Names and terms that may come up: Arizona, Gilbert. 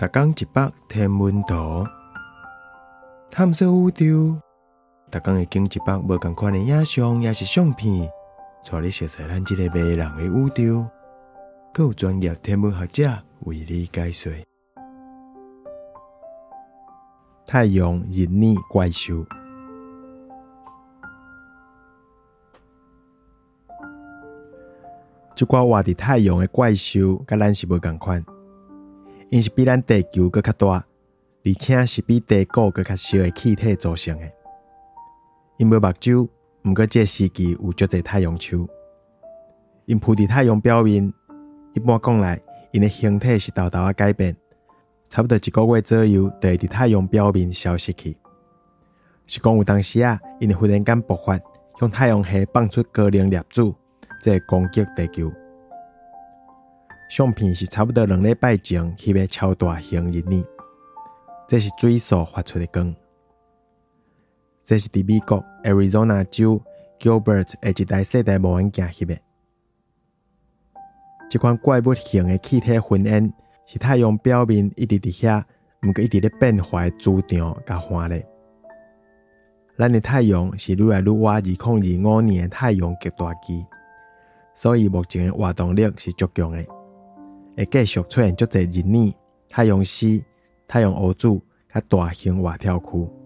逐天一百天文图，探索宇宙。逐天会经一百无同款的影像，也是相片，带你熟悉咱这个迷人的宇宙。更有专业天文学者为你解说。太阳日冕怪兽。这些活在太阳的怪兽跟咱是不一样，他们是比咱地球更大，而且是比地球更小的气体组成的。他们没目睭，不过这个世纪有很多太阳球，他们浮在太阳表面。一般说来，他们的形体是慢慢改变，差不多一个月左右就会在太阳表面消失去。是说有时候他们忽然间爆发，向太阳系放出高能粒子，这会攻击地球。相片是差不多两礼拜前翕的超大型日冕，这是水素发出的光。这是在美国 Arizona 州 Gilbert 的一台世代无人镜翕的。这款怪物型的气体云烟是太阳表面一直在遐，不过一直在变化的磁场甲环咧。咱的太阳是愈来愈晚2025年的太阳极大期，所以目前的活动力是足强的，会继续出现足侪日冕、太阳系、太阳黑子甲大型活跳区。